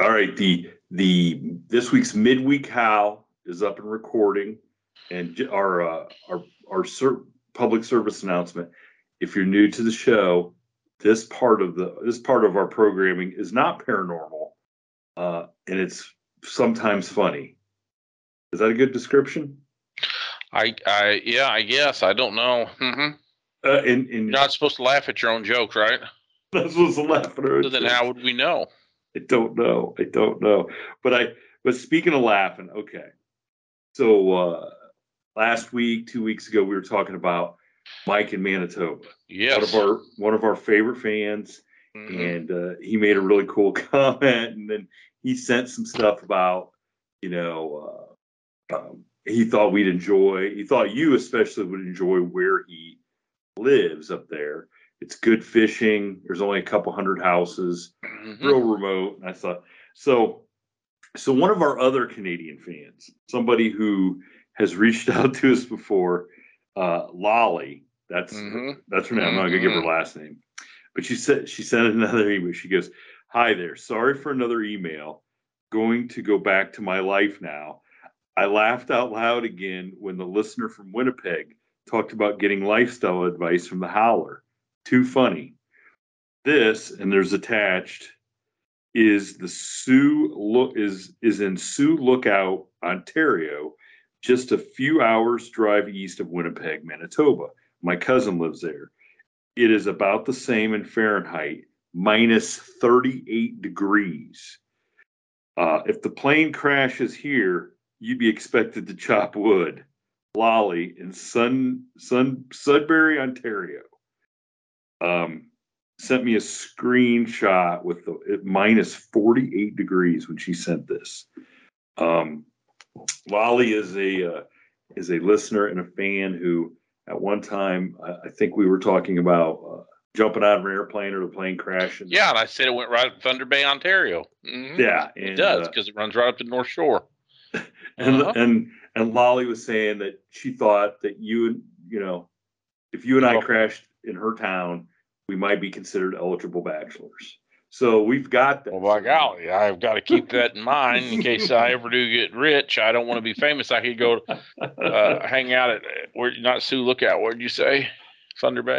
All right, this week's midweek howl is up and recording, and our public service announcement. If you're new to the show, this part of our programming is not paranormal, and it's sometimes funny. Is that a good description? I guess I don't know. Mm-hmm. You're not supposed to laugh at your own joke, right? Not supposed to laugh at our own. Then how would we know? I don't know. But speaking of laughing, okay. So last week, 2 weeks ago, we were talking about Mike in Manitoba. Yes. One of our favorite fans. Mm-hmm. And he made a really cool comment. And then he sent some stuff about, he thought he thought you especially would enjoy where he lives up there. It's good fishing. There's only a couple hundred houses, mm-hmm. real remote. And I thought, so one of our other Canadian fans, somebody who has reached out to us before, Lolly, that's her name. Mm-hmm. I'm not going to give her last name, but she sent another email. She goes, "Hi there. Sorry for another email. Going to go back to my life now. I laughed out loud again when the listener from Winnipeg talked about getting lifestyle advice from the Howler. Too funny. This," and there's attached, is in Sioux Lookout, Ontario, just a few hours drive east of Winnipeg, Manitoba. My cousin lives there. It is about the same in Fahrenheit, minus 38 degrees. If the plane crashes here, you'd be expected to chop wood. Lolly in Sudbury, Ontario. Sent me a screenshot with minus 48 degrees when she sent this. Lolly is a listener and a fan who at one time, I think we were talking about jumping out of an airplane or the plane crashing. Yeah, and I said it went right up Thunder Bay, Ontario. Mm-hmm. Yeah. And, it does, because it runs right up to the North Shore. And Lolly was saying that she thought that if you and I crashed in her town, we might be considered eligible bachelors. So we've got that. Well, by golly, I've got to keep that in mind in case I ever do get rich. I don't want to be famous. I could go hang out at Sioux Lookout. Where'd you say? Thunder Bay?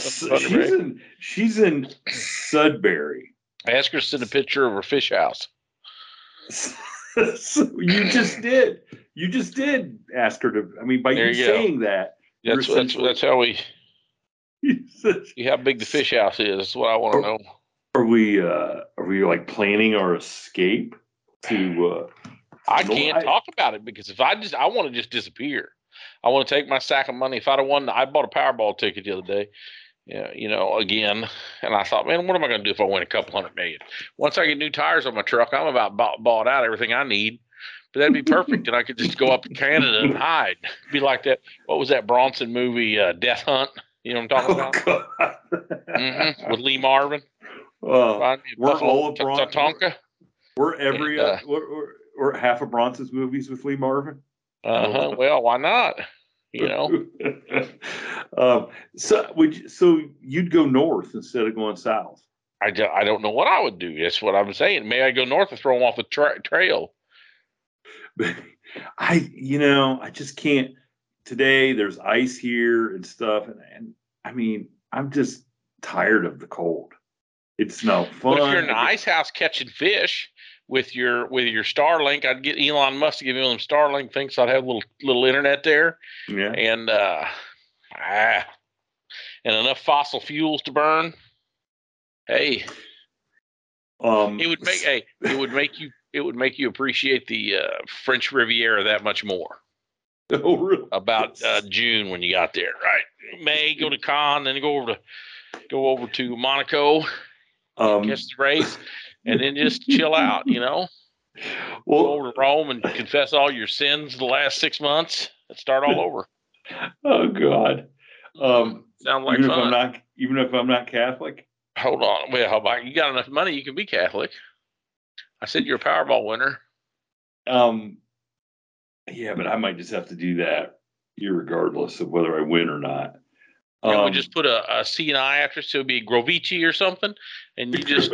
Thunder Bay. She's in Sudbury. I asked her to send a picture of her fish house. So you just did ask her to. I mean, by there you saying go. That. That's how we. See how big the fish house is. That's what I want to know. Are we like planning our escape to? I can't talk about it because I want to just disappear. I want to take my sack of money. If I'd have won, I bought a Powerball ticket the other day. Yeah, again, and I thought, man, what am I going to do if I win a couple $100 million? Once I get new tires on my truck, I'm about bought out everything I need. But that'd be perfect, and I could just go up to Canada and hide. It'd be like that. What was that Bronson movie, Death Hunt? You know what I'm talking about? Mm-hmm. With Lee Marvin. We're all of Bronson. We're every we're half of Bronson's movies with Lee Marvin. Well, why not? So you'd go north instead of going south. I don't know what I would do. That's what I'm saying. Maybe I go north and throw them off the trail. But I just can't. Today there's ice here and stuff, and I mean, I'm just tired of the cold. It's no fun. Well, if you're in an ice house catching fish, with your Starlink. I'd get Elon Musk to give me one of them Starlink things. So I'd have little internet there. Yeah. And and enough fossil fuels to burn. Hey. It would make you appreciate the French Riviera that much more. Oh, really? About June when you got there, right? May, go to Cannes, then go over to Monaco, catch the race, and then just chill out, you know. Well, go over to Rome and confess all your sins the last 6 months and start all over. Oh God! Sounds like fun. Even if I'm not Catholic. Hold on. Well, you got enough money, you can be Catholic. I said you're a Powerball winner. Yeah, but I might just have to do that, irregardless of whether I win or not. Can we just put a C and I after, so it'd be Grovici or something, and you just.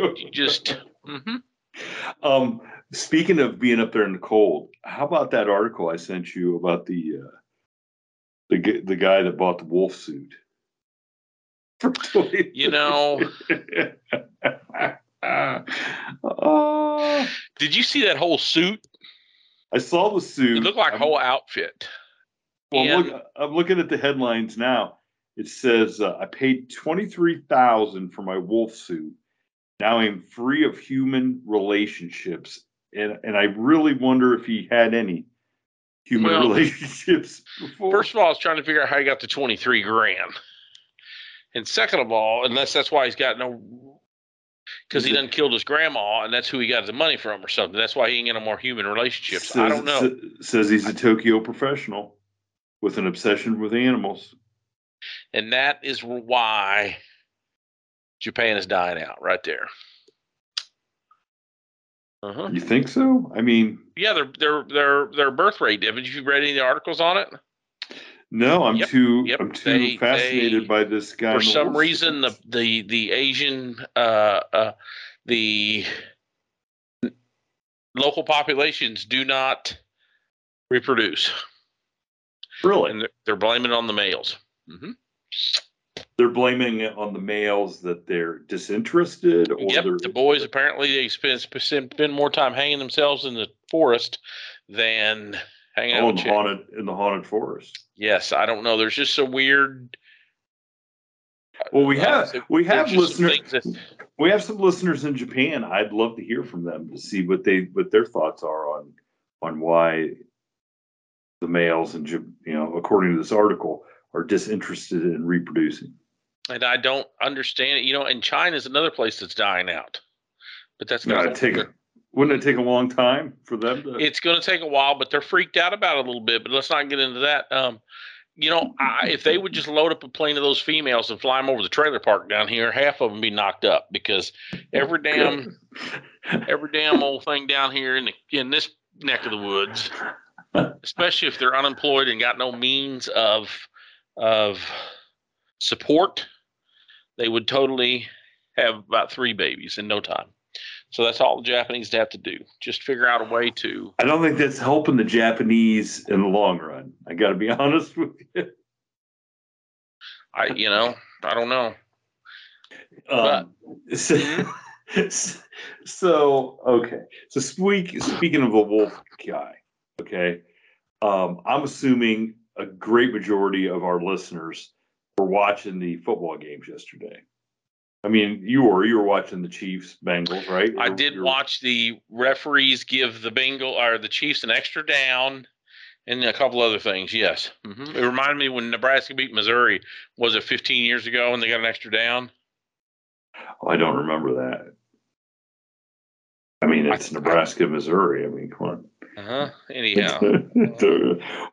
Mm-hmm. Speaking of being up there in the cold, how about that article I sent you about the guy that bought the wolf suit? You know. Did you see that whole suit? I saw the suit. It looked like a whole outfit. Well, I'm looking at the headlines now. It says, I paid $23,000 for my wolf suit. Now I'm free of human relationships. And I really wonder if he had any human relationships before. First of all, I was trying to figure out how he got the $23,000. And second of all, unless that's why he's got no... Because he done killed his grandma, and that's who he got the money from or something. That's why he ain't in no more human relationships. I don't know. Says he's a Tokyo professional with an obsession with animals. And that is why Japan is dying out right there. Uh-huh. You think so? I mean... Yeah, their birth rate. Have you read any of the articles on it? No, I'm too fascinated by this guy. For some reason, the Asian, the local populations do not reproduce. Really? And they're blaming it on the males. Mm-hmm. They're blaming it on the males that they're disinterested? Or the boys, apparently, they spend more time hanging themselves in the forest than... Hanging out in the haunted forest. Yes, I don't know. There's just some weird. Well, we have listeners. We have some listeners in Japan. I'd love to hear from them to see what their thoughts are on why the males in Japan, you know, according to this article, are disinterested in reproducing. And I don't understand it. You know, and China is another place that's dying out. But that's not Wouldn't it take a long time for them to... It's going to take a while, but they're freaked out about it a little bit. But let's not get into that. You know, if they would just load up a plane of those females and fly them over the trailer park down here, half of them be knocked up because every damn old thing down here in this neck of the woods, especially if they're unemployed and got no means of support, they would totally have about 3 babies in no time. So that's all the Japanese have to do. Just figure out a way to. I don't think that's helping the Japanese in the long run. I got to be honest with you. I don't know. Okay. So speaking of the wolf guy, okay, I'm assuming a great majority of our listeners were watching the football games yesterday. I mean, you were watching the Chiefs Bengals, right? I did watch the referees give the Chiefs an extra down, and a couple other things. Yes, mm-hmm. It reminded me when Nebraska beat Missouri. Was it 15 years ago, and they got an extra down? Oh, I don't remember that. I mean, it's Nebraska, Missouri. I mean, come on. Uh-huh. Anyhow,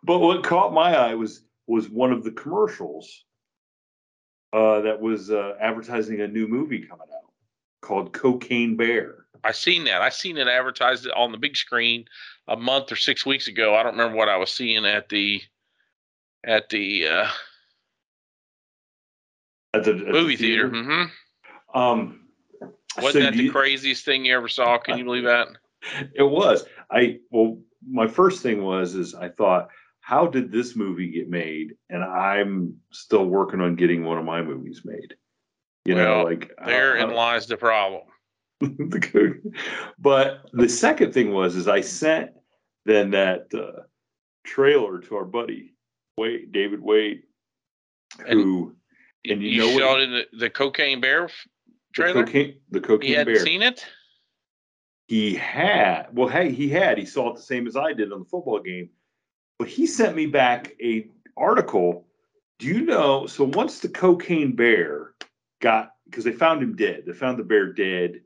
but what caught my eye was one of the commercials. That was advertising a new movie coming out called Cocaine Bear. I seen that. I seen it advertised on the big screen a month or 6 weeks ago. I don't remember what I was seeing at the movie theater. Mm-hmm. Wasn't that the craziest thing you ever saw? Can you believe that? It was. My first thing was I thought, how did this movie get made? And I'm still working on getting one of my movies made. You know, like therein lies the problem. But the second thing was, is I sent then that trailer to our buddy Wade, David Wade, who and you know shot in the Cocaine Bear trailer. The Cocaine Bear. He hadn't seen it. He had. Well, hey, he had. He saw it the same as I did on the football game. But he sent me back a article. Do you know? So once the Cocaine Bear got, because they found him dead. They found the bear dead.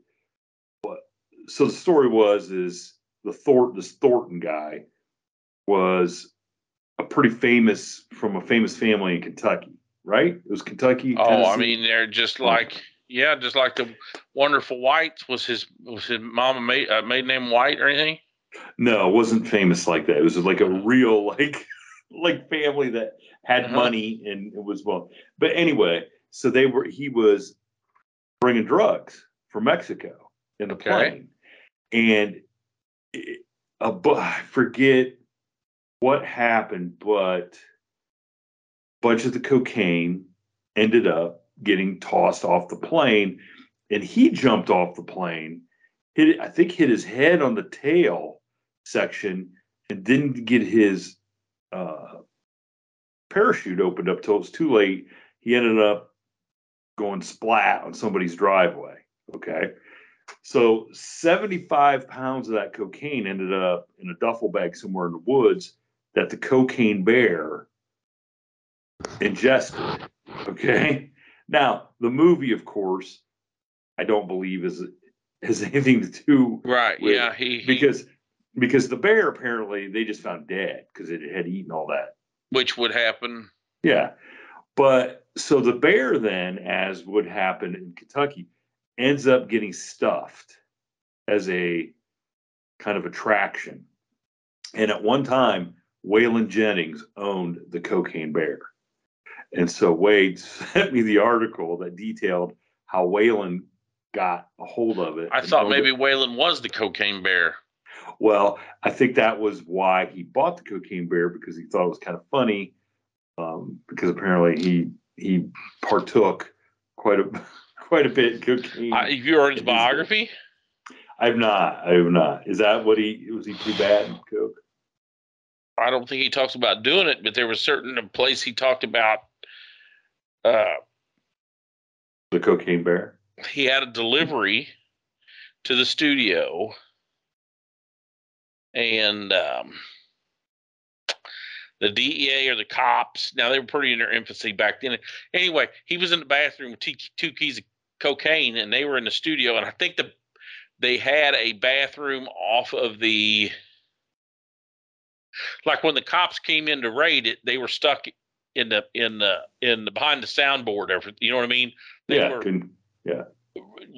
So the story was, is this Thornton guy was a pretty famous, from a famous family in Kentucky, right? It was Kentucky. Oh, Tennessee. I mean, they're just like, yeah, just like the Wonderful Whites. Was his mama maiden name White or anything? No, it wasn't famous like that. It was like a real like family that had money, and it was well. But anyway, so he was bringing drugs from Mexico in the plane. And I forget what happened, but a bunch of the cocaine ended up getting tossed off the plane, and he jumped off the plane, hit his head on the tail section, and didn't get his parachute opened up till it was too late. He ended up going splat on somebody's driveway. Okay. So 75 pounds of that cocaine ended up in a duffel bag somewhere in the woods that the Cocaine Bear ingested. Okay. Now, the movie, of course, I don't believe has anything to do with, yeah. Because the bear, apparently, they just found dead because it had eaten all that. Which would happen. Yeah. But so the bear then, as would happen in Kentucky, ends up getting stuffed as a kind of attraction. And at one time, Waylon Jennings owned the Cocaine Bear. And so Wade sent me the article that detailed how Waylon got a hold of it. I thought maybe Waylon was the Cocaine Bear. Well, I think that was why he bought the Cocaine Bear, because he thought it was kind of funny, because apparently he partook quite a bit of cocaine. Have you heard his biography? I have not. Is that what was he too bad in coke? I don't think he talks about doing it, but there was certain place he talked about the Cocaine Bear. He had a delivery to the studio, and the DEA or the cops. Now, they were pretty in their infancy back then. Anyway, he was in the bathroom with two keys of cocaine, and they were in the studio, and I think they had a bathroom off of the, like when the cops came in to raid it, they were stuck in the behind the soundboard, you know what I mean?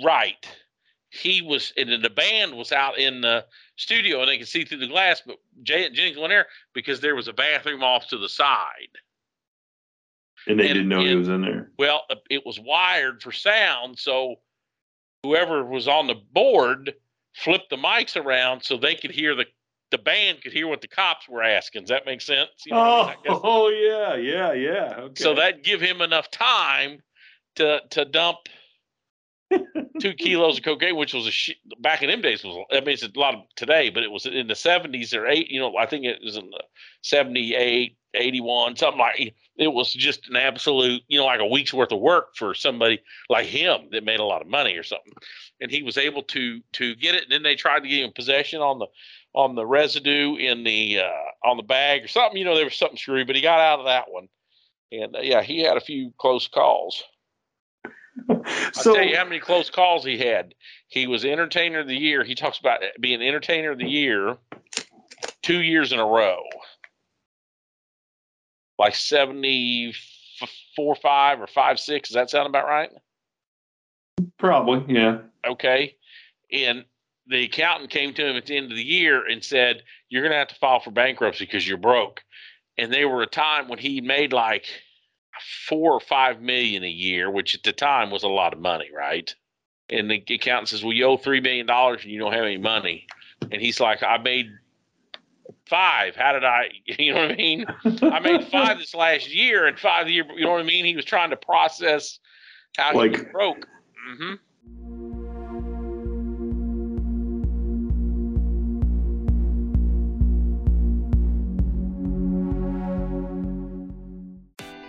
Right. He was, and the band was out in the studio, and they could see through the glass, but Jennings went there because there was a bathroom off to the side. And they didn't know he was in there. Well, it was wired for sound, so whoever was on the board flipped the mics around so they could hear the band could hear what the cops were asking. Does that make sense? You know what I mean? I guess. Oh, yeah. Okay. So that'd give him enough time to dump 2 kilos of cocaine, which was back in them days was, I mean, it's a lot of today, but it was in the '70s or eight, you know, I think it was in the 78, 81, something like, it was just an absolute, you know, like a week's worth of work for somebody like him that made a lot of money or something. And he was able to get it. And then they tried to get him possession on the residue in the, on the bag or something, you know, there was something screwy, but he got out of that one. And he had a few close calls. I'll tell you how many close calls he had. He was Entertainer of the Year. He talks about being Entertainer of the Year 2 years in a row. Like 74, 5 or 5, 6. Does that sound about right? Probably, yeah. Okay. And the accountant came to him at the end of the year and said, you're going to have to file for bankruptcy because you're broke. And there were a time when he made like $4 or $5 million a year, which at the time was a lot of money, right? And the accountant says, well, you owe $3 million and you don't have any money. And he's like, I made $5. How did I, you know what I mean? I made $5 this last year and $5 the year, you know what I mean? He was trying to process how he was broke.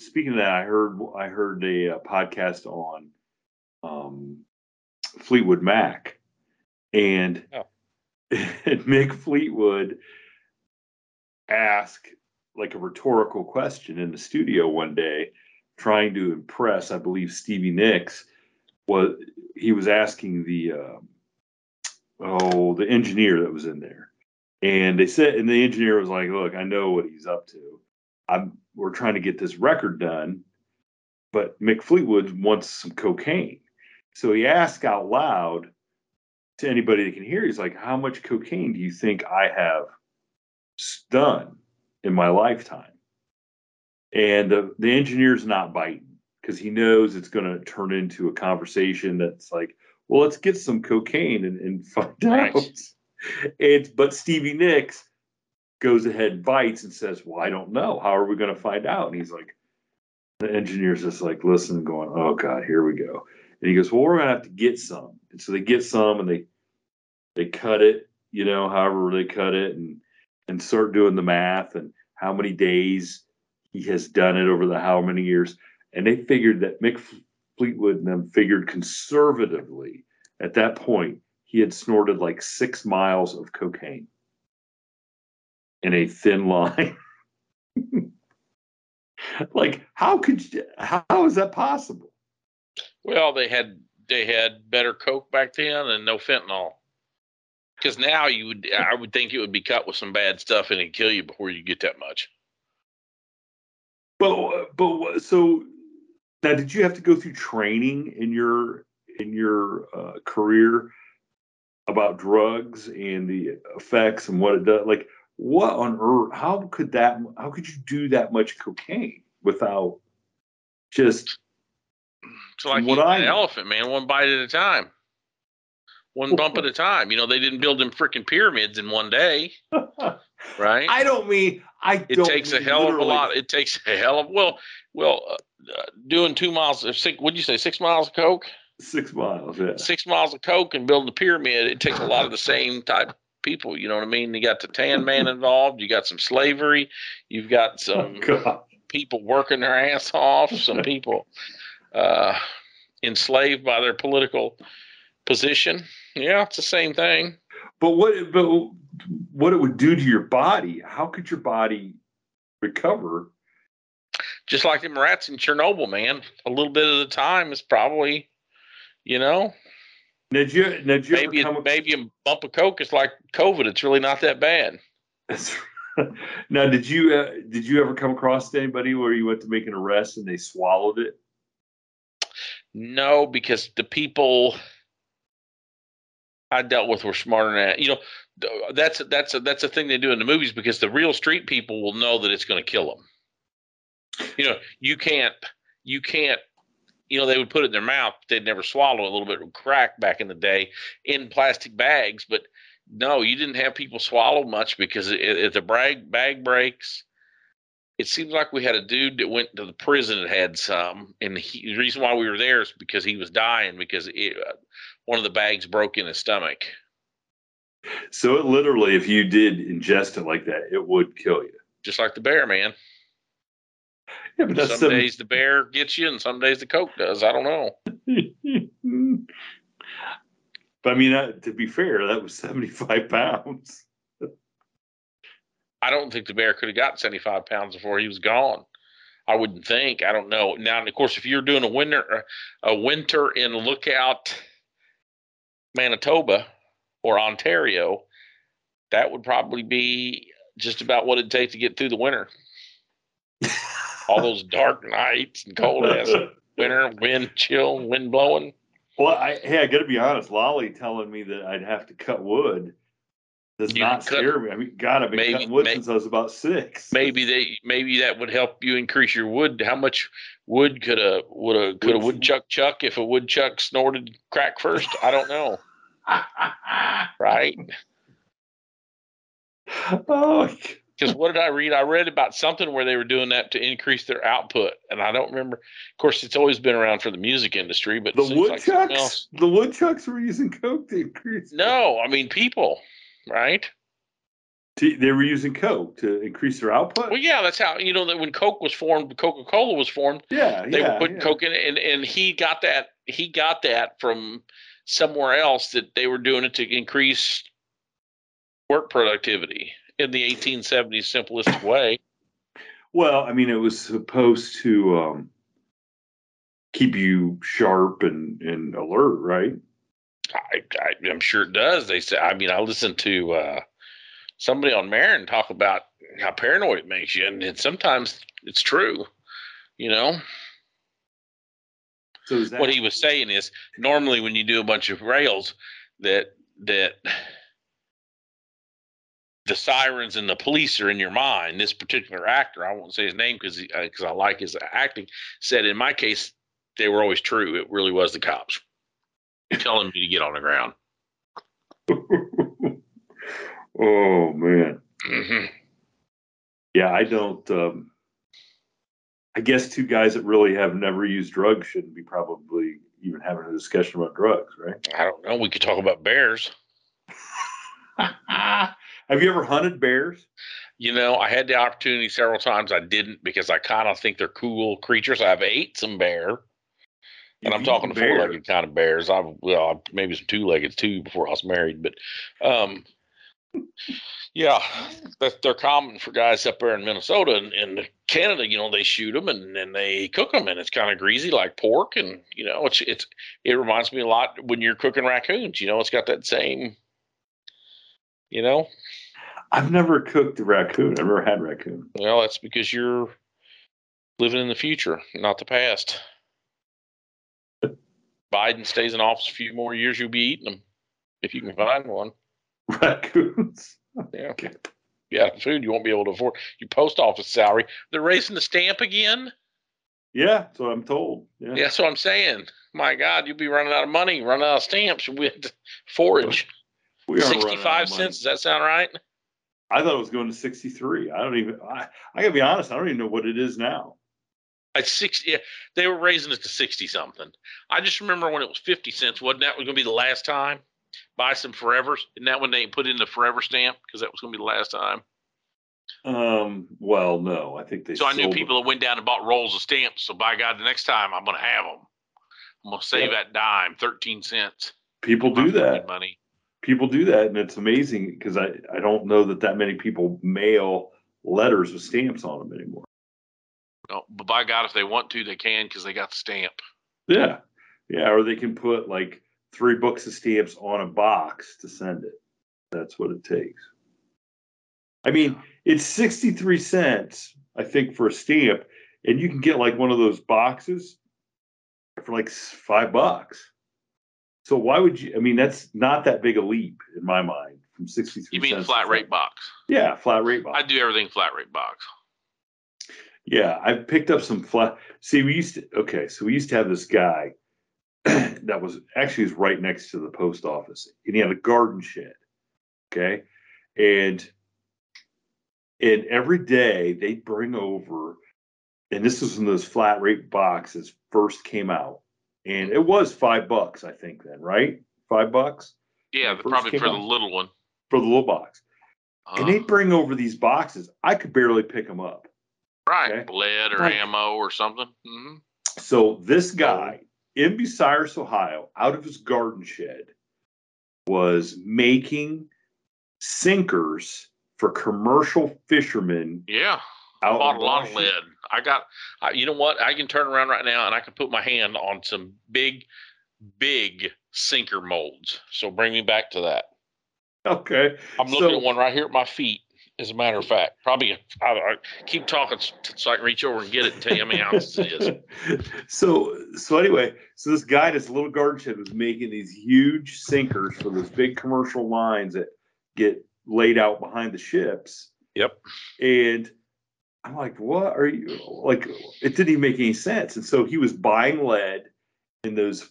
Speaking of that, I heard a podcast on Fleetwood Mac, and Mick Fleetwood asked like a rhetorical question in the studio one day, trying to impress, I believe, Stevie Nicks. He was asking the engineer that was in there, and they said, and the engineer was like, "Look, I know what he's up to. We're trying to get this record done, but Mick Fleetwood wants some cocaine." So he asked out loud to anybody that can hear, he's like, "How much cocaine do you think I have done in my lifetime?" And the engineer's not biting, because he knows it's going to turn into a conversation that's like, "Well, let's get some cocaine and find out." But Stevie Nicks goes ahead and bites and says, "Well, I don't know. How are we going to find out?" And he's like, the engineer's just like, listen, going, "Oh God, here we go." And he goes, "Well, we're going to have to get some." And so they get some, and they cut it, you know, however they cut it, and start doing the math and how many days he has done it over the how many years. And they figured that Mick Fleetwood and them figured conservatively at that point, he had snorted like 6 miles of cocaine in a thin line. Like, how is that possible? Well, they had better coke back then and no fentanyl. Because now I would think it would be cut with some bad stuff and it'd kill you before you get that much. But so now, did you have to go through training in your career about drugs and the effects and what it does? Like, what on earth? How could you do that much cocaine without just? It's like eating an elephant, man, one bite at a time. One bump at a time. You know, they didn't build them freaking pyramids in one day. Right? It takes a hell of, doing 2 miles of six, what'd you say, 6 miles of coke? 6 miles, yeah. 6 miles of coke and building a pyramid. It takes a lot of the same type people, you know what I mean? You got the tan man involved, you got some slavery, you've got some people working their ass off, some people enslaved by their political position. Yeah, it's the same thing. But what it would do to your body, how could your body recover? Just like them rats in Chernobyl, man. A little bit at a time is probably, you know. Did you maybe a bump of coke is like COVID. It's really not that bad. Now, did you ever come across anybody where you went to make an arrest and they swallowed it? No, because the people I dealt with were smarter than that. You know, that's a thing they do in the movies, because the real street people will know that it's going to kill them. You know, you can't. You know, they would put it in their mouth, but they'd never swallow. A little bit of crack back in the day in plastic bags. But no, you didn't have people swallow much, because if the bag breaks, it seems like we had a dude that went to the prison and had some. And the reason why we were there is because he was dying, because one of the bags broke in his stomach. So it literally, if you did ingest it like that, it would kill you. Just like the bear, man. Yeah, but some days the bear gets you, and some days the coke does. I don't know. But I mean, to be fair, that was 75 pounds. I don't think the bear could have got 75 pounds before he was gone. I wouldn't think. I don't know. Now, and of course, if you're doing a winter in Lookout, Manitoba, or Ontario, that would probably be just about what it'd take to get through the winter. All those dark nights and cold ass winter, wind chill, wind blowing. Well, I got to be honest. Lolly telling me that I'd have to cut wood does not scare me. I mean, God, I've been cutting wood since I was about 6. Maybe that would help you increase your wood. How much wood could a woodchuck chuck if a woodchuck snorted crack first? I don't know. Right? Oh. Because what did I read? I read about something where they were doing that to increase their output, and I don't remember. Of course, it's always been around for the music industry, but the woodchucks were using coke to increase. No, I mean people, right? They were using coke to increase their output. Well, yeah, that's how that when coke was formed, Coca-Cola was formed. Yeah, they were putting coke in it, and he got that from somewhere else that they were doing it to increase work productivity. In the 1870s, simplest way. Well, I mean, it was supposed to keep you sharp and alert, right? I'm sure it does. They say. I mean, I listened to somebody on Marin talk about how paranoid it makes you, and sometimes it's true. So is that what he was saying is normally when you do a bunch of rails, that. The sirens and the police are in your mind. This particular actor, I won't say his name because I like his acting, said in my case, they were always true. It really was the cops telling me to get on the ground. Oh, man. Mm-hmm. Yeah, I don't. I guess two guys that really have never used drugs shouldn't be probably even having a discussion about drugs, right? I don't know. We could talk about bears. Have you ever hunted bears? I had the opportunity several times. I didn't because I kind of think they're cool creatures. I've ate some bear, and I'm talking four-legged kind of bears. Maybe some two-legged too before I was married, but yeah, they're common for guys up there in Minnesota and Canada. They shoot them and then they cook them, and it's kind of greasy like pork. And it reminds me a lot when you're cooking raccoons. It's got that same. I've never cooked a raccoon. I've never had raccoon. Well, that's because you're living in the future, not the past. Biden stays in office a few more years, you'll be eating them if you can find one. Raccoons? Yeah. Okay. Yeah, food you won't be able to afford. Your post office salary. They're raising the stamp again? Yeah, that's what I'm told. Yeah, that's what I'm saying. My God, you'll be running out of money, running out of stamps with forage. We are 65 cents. Does that sound right? I thought it was going to 63. I gotta be honest. I don't even know what it is now. It's 60. Yeah, they were raising it to 60-something. I just remember when it was 50 cents. Wasn't that was going to be the last time? Buy some forevers. Isn't that when they put in the forever stamp because that was going to be the last time? Well, no. I think they. So I knew people that went down and bought rolls of stamps. So by God, the next time I'm going to have them. I'm going to save that dime, 13 cents. People do that. Money. People do that, and it's amazing because I don't know that many people mail letters with stamps on them anymore. Oh, but by God, if they want to, they can because they got the stamp. Yeah. Yeah, or they can put like 3 books of stamps on a box to send it. That's what it takes. I mean, it's 63 cents, I think, for a stamp, and you can get like one of those boxes for like $5. So why would you? I mean, that's not that big a leap in my mind from 63. You mean flat rate box? Yeah, flat rate box. I do everything flat rate box. Yeah, I've picked up some flat. See, we used to have this guy that was actually is right next to the post office, and he had a garden shed. Okay, and every day they bring over, and this is when those flat rate boxes first came out. And it was $5, I think, then, right? $5? Yeah, probably for the little one. For the little box. And they'd bring over these boxes. I could barely pick them up. Right. Okay? Lead or ammo or something. Mm-hmm. So this guy in Bucyrus, Ohio, out of his garden shed, was making sinkers for commercial fishermen. Yeah. I bought a lot of lead. You know what? I can turn around right now and I can put my hand on some big, big sinker molds. So bring me back to that. Okay. I'm looking at one right here at my feet. as a matter of fact. Probably, I keep talking so I can reach over and get it and tell you how many ounces it is. So anyway, this guy, this little garden shed, was making these huge sinkers for those big commercial lines that get laid out behind the ships. Yep. And I'm like, what are you, like, it didn't even make any sense. And so he was buying lead in those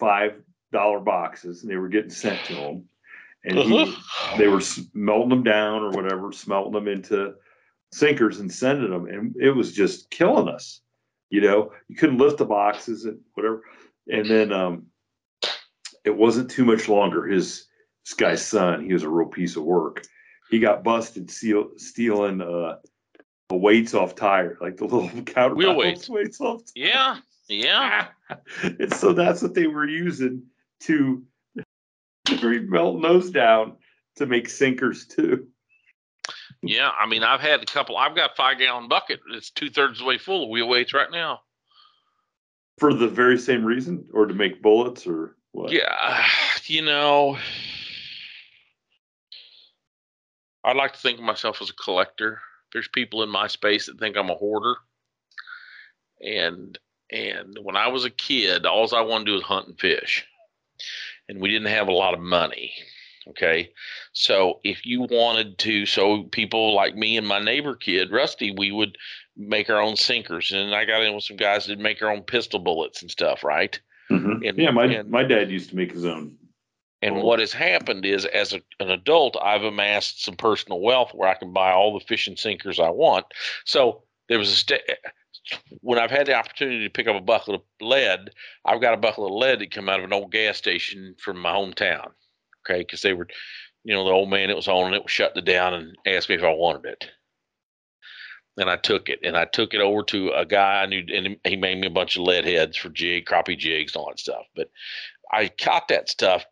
$5 boxes, and they were getting sent to him. And they were melting them down or whatever, smelting them into sinkers and sending them. And it was just killing us. You know, you couldn't lift the boxes and whatever. And then it wasn't too much longer. This guy's son, he was a real piece of work. He got busted stealing the weights off tires, like the little counterbalance weights off tires. Yeah, yeah. And so that's what they were using to melt those down to make sinkers too. Yeah, I mean, I've had a couple. I've got a 5-gallon bucket. It's 2/3 of the way full of wheel weights right now. For the very same reason, or to make bullets, or what? Yeah, you know, I like to think of myself as a collector. There's people in my space that think I'm a hoarder. And when I was a kid, all I wanted to do was hunt and fish. And we didn't have a lot of money. Okay. So if you wanted to, so people like me and my neighbor kid, Rusty, we would make our own sinkers. And I got in with some guys that make their own pistol bullets and stuff. Right. Mm-hmm. My dad used to make his own. And what has happened is, as an adult, I've amassed some personal wealth where I can buy all the fishing sinkers I want. So there was when I've had the opportunity to pick up a bucket of lead, I've got a bucket of lead that come out of an old gas station from my hometown. Okay. Cause they were, you know, the old man that was on it was shutting it down and asked me if I wanted it. And I took it over to a guy I knew, and he made me a bunch of lead heads for crappie jigs and all that stuff. But I caught that stuff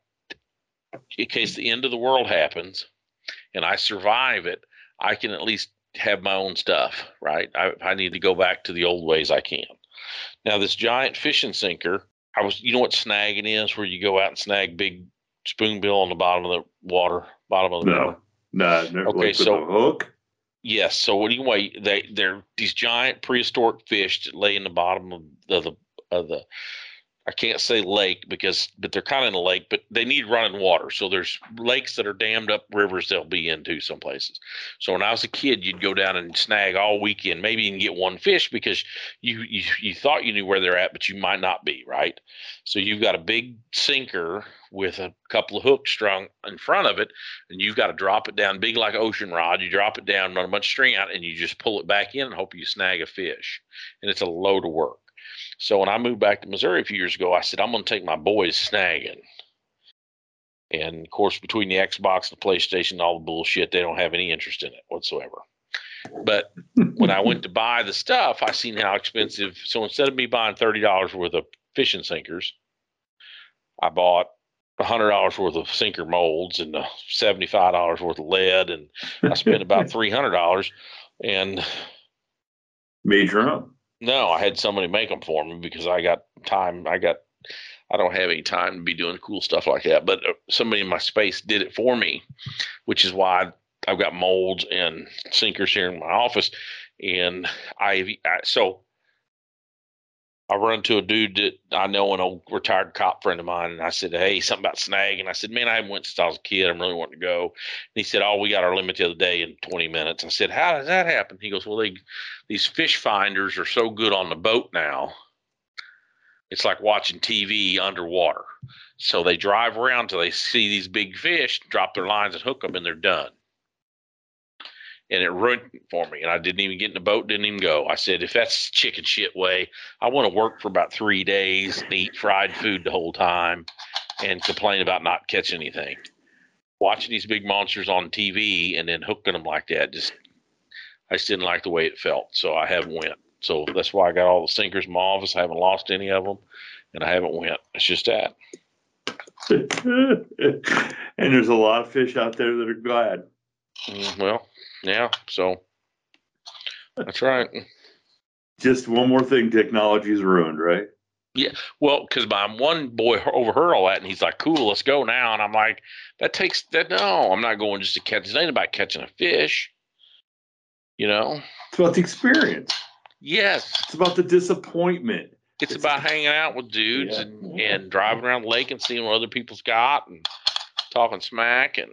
in case the end of the world happens and I survive it. I can at least have my own stuff, right? I need to go back to the old ways I can. Now, this giant fishing sinker, you know what snagging is, where you go out and snag big spoonbill on the bottom of the water, river? No. Okay, so the hook. Yes. So anyway, they're these giant prehistoric fish that lay in the bottom of the I can't say lake but they're kind of in a lake, but they need running water. So there's lakes that are dammed up, rivers they'll be into some places. So when I was a kid, you'd go down and snag all weekend, maybe even get one fish because you thought you knew where they're at, but you might not be, right? So you've got a big sinker with a couple of hooks strung in front of it, and you've got to drop it down, big like ocean rod. You drop it down, run a bunch of string out, and you just pull it back in and hope you snag a fish. And it's a load of work. So when I moved back to Missouri a few years ago, I said, I'm going to take my boys snagging. And, of course, between the Xbox and the PlayStation and all the bullshit, they don't have any interest in it whatsoever. But when I went to buy the stuff, I seen how expensive. So instead of me buying $30 worth of fishing sinkers, I bought $100 worth of sinker molds and $75 worth of lead. And I spent about $300 and made your own. No, I had somebody make them for me because I don't have any time to be doing cool stuff like that. But somebody in my space did it for me, which is why I've got molds and sinkers here in my office. And I run to a dude that I know, an old retired cop friend of mine. And I said, hey, something about snagging. I said, man, I haven't went since I was a kid. I'm really wanting to go. And he said, oh, we got our limit the other day in 20 minutes. I said, how does that happen? He goes, well, these fish finders are so good on the boat now. It's like watching TV underwater. So they drive around till they see these big fish, drop their lines and hook them, and they're done. And it ruined it for me. And I didn't even get in the boat, didn't even go. I said, if that's chicken shit way, I want to work for about 3 days and eat fried food the whole time and complain about not catching anything. Watching these big monsters on TV and then hooking them like that, I just didn't like the way it felt. So I haven't went. So that's why I got all the sinkers in my office. I haven't lost any of them, and I haven't went. It's just that. And there's a lot of fish out there that are glad. Well, yeah, so that's right. Just one more thing, technology's ruined, right? Yeah, well, because my one boy overheard all that, and he's like, cool, let's go now. And I'm like, no, I'm not going just to catch. It ain't about catching a fish. you know? It's about the experience. Yes. It's about the disappointment. It's about hanging out with dudes and driving around the lake and seeing what other people's got and talking smack and